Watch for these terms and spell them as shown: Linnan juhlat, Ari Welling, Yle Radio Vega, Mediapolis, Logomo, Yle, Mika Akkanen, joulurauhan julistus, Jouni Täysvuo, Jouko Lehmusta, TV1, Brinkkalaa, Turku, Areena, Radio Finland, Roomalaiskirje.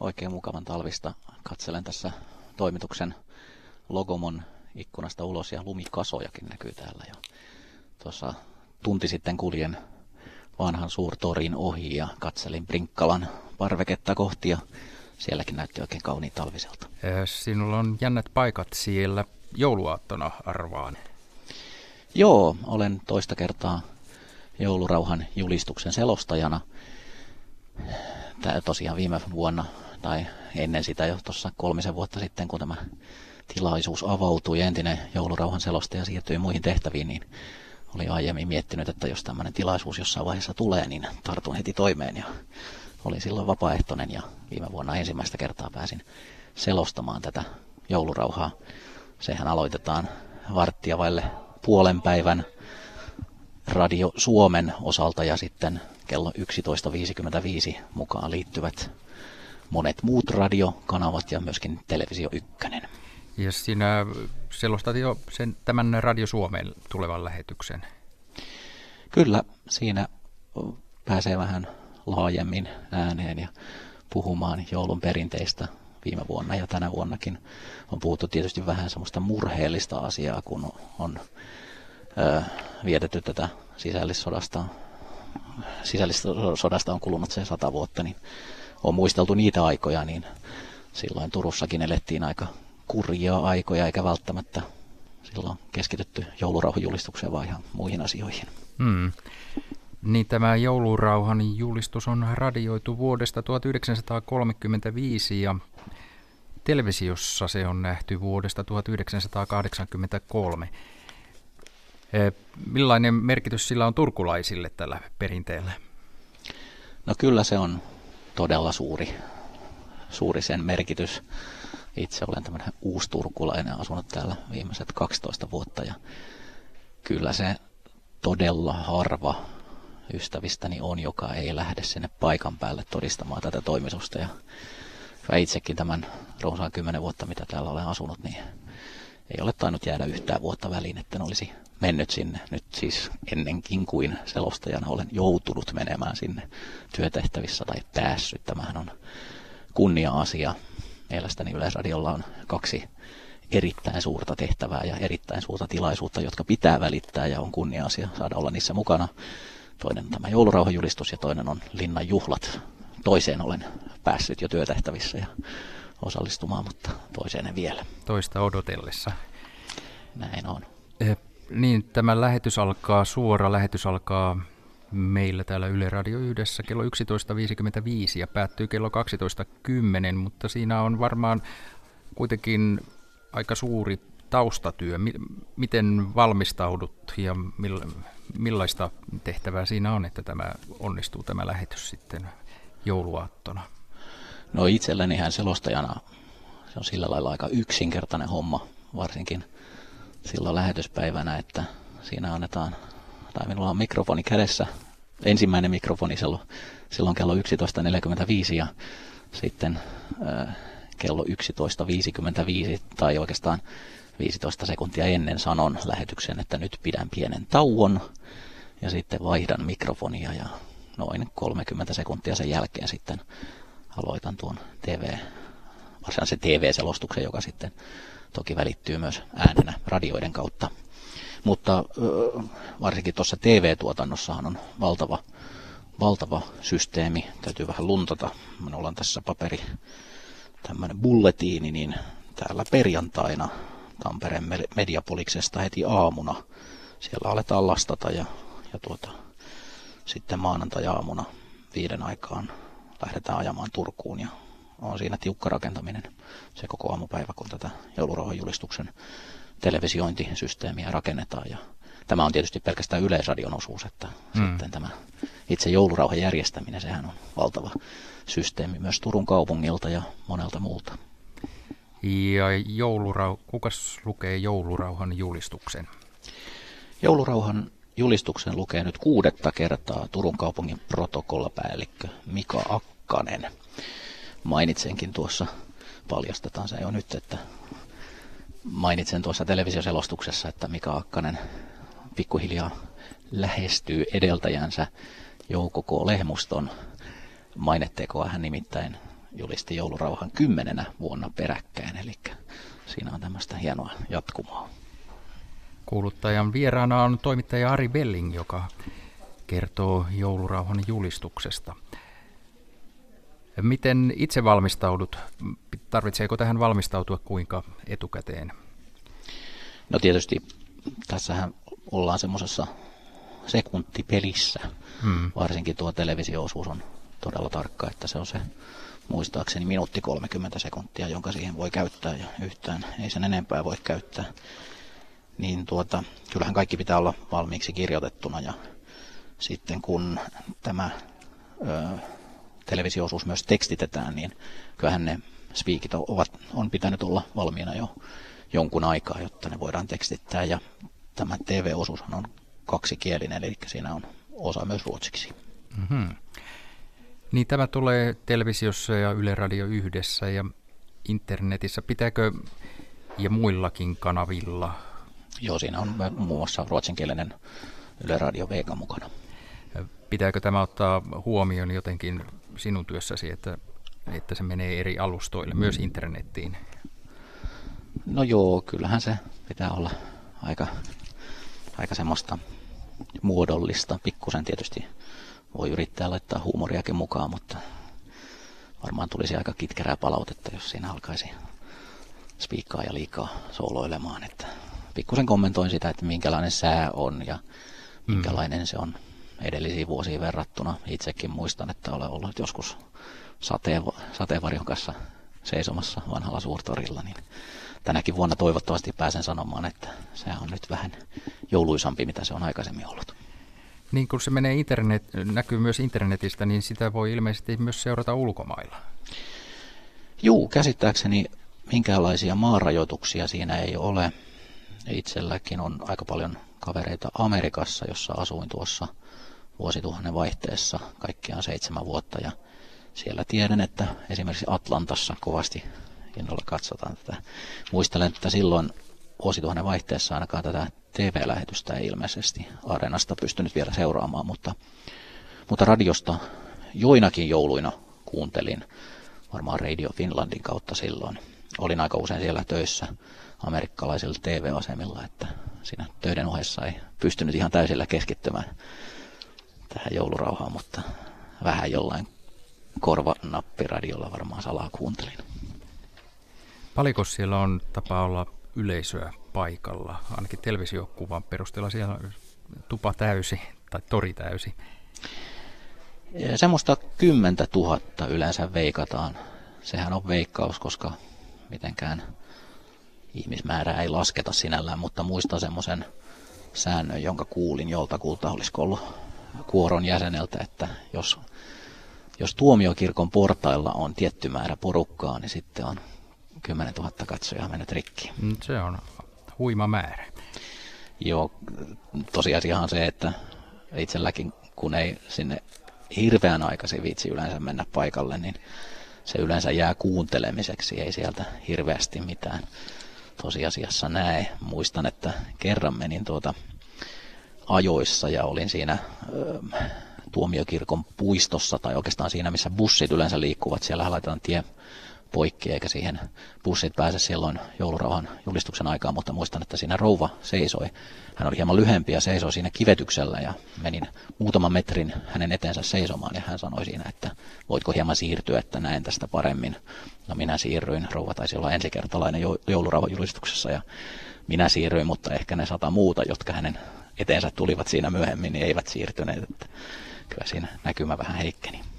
oikein mukavan talvista. Katselen tässä toimituksen Logomon ikkunasta ulos ja lumikasojakin näkyy täällä jo. Tuossa tunti sitten kuljen vanhan suurtorin ohi ja katselin Brinkkalan parveketta kohti ja sielläkin näytti oikein kauniin talviselta. Sinulla on jännät paikat siellä jouluaattona arvaan. Joo, olen toista kertaa joulurauhan julistuksen selostajana. Tämä tosiaan viime vuonna tai ennen sitä jo tuossa 3 vuotta sitten, kun tämä tilaisuus avautui ja entinen joulurauhan selostaja siirtyi muihin tehtäviin, niin olin aiemmin miettinyt, että jos tämmöinen tilaisuus jossain vaiheessa tulee, niin tartun heti toimeen. Ja olin silloin vapaaehtoinen ja viime vuonna ensimmäistä kertaa pääsin selostamaan tätä joulurauhaa. Sehän aloitetaan 20:15 Radio Suomen osalta ja sitten kello 11.55 mukaan liittyvät monet muut radiokanavat ja myöskin Televisio Ykkönen. Ja sinä selostat jo tämän Radio Suomen tulevan lähetyksen. Kyllä, siinä pääsee vähän laajemmin ääneen ja puhumaan joulun perinteistä. Viime vuonna ja tänä vuonnakin on puhuttu tietysti vähän semmoista murheellista asiaa, kun on vietetty tätä sisällissodasta. Sisällissodasta on kulunut se 100 vuotta, niin on muisteltu niitä aikoja, niin silloin Turussakin elettiin aika kurjia aikoja, eikä välttämättä silloin keskitytty joulurauhanjulistukseen vaan ihan muihin asioihin. Niin tämä joulurauhan julistus on radioitu vuodesta 1935 ja televisiossa se on nähty vuodesta 1983. Millainen merkitys sillä on turkulaisille tällä perinteellä? No kyllä se on todella suuri sen merkitys. Itse olen tämmöinen uusturkulainen, asunut täällä viimeiset 12 vuotta ja kyllä se todella harva ystävistäni on, joka ei lähde sinne paikan päälle todistamaan tätä toimitusta. Ja itsekin tämän runsaan 10 vuotta, mitä täällä olen asunut, niin ei ole tainnut jäädä yhtään vuotta väliin, että en olisi mennyt sinne. Nyt siis ennenkin kuin selostajana olen joutunut menemään sinne työtehtävissä tai päässyt. Tämähän on kunnia-asia. Mielestäni Yleisradiolla on 2 erittäin suurta tehtävää ja erittäin suurta tilaisuutta, jotka pitää välittää ja on kunnia-asia saada olla niissä mukana. Toinen on tämä joulurauhanjulistus ja toinen on Linnan juhlat. Toiseen olen päässyt jo työtehtävissä ja osallistumaan, mutta toiseen en vielä. Toista odotellessa. Näin on. Niin, tämä suora lähetys alkaa meillä täällä Yle Radio Yhdessä kello 11.55 ja päättyy kello 12.10, mutta siinä on varmaan kuitenkin aika suuri taustatyö. Miten valmistaudut ja millaista tehtävää siinä on, että tämä onnistuu tämä lähetys sitten jouluaattona? No itsellenihän selostajana se on sillä lailla aika yksinkertainen homma, varsinkin silloin lähetyspäivänä, että siinä annetaan, tai minulla on mikrofoni kädessä, ensimmäinen mikrofoni silloin kello 11.45 ja sitten kello 11.55 tai oikeastaan 15 sekuntia ennen sanon lähetyksen, että nyt pidän pienen tauon ja sitten vaihdan mikrofonia ja noin 30 sekuntia sen jälkeen sitten aloitan tuon varsinaisen TV-selostuksen, joka sitten toki välittyy myös äänenä radioiden kautta. Mutta varsinkin tuossa TV-tuotannossahan on valtava systeemi. Täytyy vähän luntata. Minulla on tässä paperi, tämmöinen bulletiini, niin täällä perjantaina Tampereen Mediapoliksesta heti aamuna. Siellä aletaan lastata ja sitten maanantai-aamuna 5 aikaan lähdetään ajamaan Turkuun ja on siinä tiukka rakentaminen se koko aamupäivä, kun tätä joulurauhanjulistuksen televisiointisysteemiä rakennetaan. Ja tämä on tietysti pelkästään Yleisradion osuus, että sitten tämä itse joulurauhan järjestäminen, sehän on valtava systeemi myös Turun kaupungilta ja monelta muulta. Ja kukas lukee joulurauhan julistuksen? Joulurauhan julistuksen lukee nyt 6. kertaa Turun kaupungin protokollapäällikkö Mika Akkanen. Mainitsenkin tuossa, paljastetaan se jo nyt, että mainitsen tuossa televisioselostuksessa, että Mika Akkanen pikkuhiljaa lähestyy edeltäjänsä Jouko Lehmuston mainettekoa. Hän nimittäin julisti joulurauhan 10. vuonna peräkkäin, eli siinä on tämmöistä hienoa jatkumoa. Kuuluttajan vieraana on toimittaja Ari Welling, joka kertoo joulurauhan julistuksesta. Miten itse valmistaudut? Tarvitseeko tähän valmistautua kuinka etukäteen? No tietysti tässähän ollaan semmoisessa sekuntipelissä. Varsinkin tuo televisio-osuus on todella tarkka, että se on se muistaakseni minuutti 30 sekuntia, jonka siihen voi käyttää ja yhtään ei sen enempää voi käyttää. Niin kyllähän kaikki pitää olla valmiiksi kirjoitettuna ja sitten kun tämä televisio-osuus myös tekstitetään, niin kyllähän ne spiikit on pitänyt olla valmiina jo jonkun aikaa, jotta ne voidaan tekstittää ja tämä TV-osuushan on kaksikielinen, eli siinä on osa myös ruotsiksi. Mm-hmm. Niin tämä tulee televisiossa ja Yle Radio yhdessä ja internetissä. Pitääkö ja muillakin kanavilla? Joo, siinä on muun muassa ruotsinkielinen Yle Radio Vega mukana. Pitääkö tämä ottaa huomioon jotenkin sinun työssäsi, että se menee eri alustoille, myös internettiin? No joo, kyllähän se pitää olla aika semmoista muodollista. Pikkusen tietysti voi yrittää laittaa huumoriakin mukaan, mutta varmaan tulisi aika kitkerää palautetta, jos siinä alkaisi spiikkaa ja liikaa sooloilemaan. Että pikkusen kommentoin sitä, että minkälainen sää on ja minkälainen se on edellisiin vuosiin verrattuna. Itsekin muistan, että olen ollut joskus sateenvarjon kanssa seisomassa vanhalla suurtorilla, niin tänäkin vuonna toivottavasti pääsen sanomaan, että se on nyt vähän jouluisampi, mitä se on aikaisemmin ollut. Niin kun se menee näkyy myös internetistä, niin sitä voi ilmeisesti myös seurata ulkomailla. Juu, käsittääkseni minkäänlaisia maarajoituksia siinä ei ole. Itselläkin on aika paljon kavereita Amerikassa, jossa asuin tuossa vuosituhannen vaihteessa kaikkiaan 7 vuotta. Ja siellä tiedän, että esimerkiksi Atlantassa kovasti innolla katsotaan tätä. Muistelen, että silloin vuosituhannen vaihteessa ainakaan tätä TV-lähetystä ei ilmeisesti Areenasta pystynyt vielä seuraamaan, mutta radiosta joinakin jouluina kuuntelin, varmaan Radio Finlandin kautta silloin. Olin aika usein siellä töissä amerikkalaisilla TV-asemilla, että siinä töiden ohessa ei pystynyt ihan täysillä keskittymään tähän joulurauhaan, mutta vähän jollain korvanappiradiolla varmaan salaa kuuntelin. Paljonko siellä on tapa olla yleisöä paikalla? Ainakin televisiokuvan perusteella siellä on tupa täysi tai tori täysi. Semmoista 10 000 yleensä veikataan. Sehän on veikkaus, koska mitenkään ihmismäärää ei lasketa sinällään, mutta muistan semmoisen säännön, jonka kuulin joltakulta, olisiko ollut kuoron jäseneltä, että jos tuomiokirkon portailla on tietty määrä porukkaa, niin sitten on 10 000 katsojaa mennyt rikki. Se on huima määrä. Joo, tosiasiahan se, että itselläkin kun ei sinne hirveän aikaisin viitsi yleensä mennä paikalle, niin se yleensä jää kuuntelemiseksi, ei sieltä hirveästi mitään tosiasiassa näe. Muistan, että kerran menin ajoissa ja olin siinä tuomiokirkon puistossa tai oikeastaan siinä, missä bussit yleensä liikkuvat. Siellä laitetaan tie poikki eikä siihen bussit pääse silloin joulurauhan julistuksen aikaan, mutta muistan, että siinä rouva seisoi. Hän oli hieman lyhempi ja seisoi siinä kivetyksellä ja menin muutaman metrin hänen eteensä seisomaan ja hän sanoi siinä, että voitko hieman siirtyä, että näen tästä paremmin. No minä siirryin, rouva taisi olla ensikertalainen joulurauhan julistuksessa ja minä siirryin, mutta ehkä ne 100 muuta, jotka hänen eteensä tulivat siinä myöhemmin, niin eivät siirtyneet. Että kyllä siinä näkymä vähän heikkeni.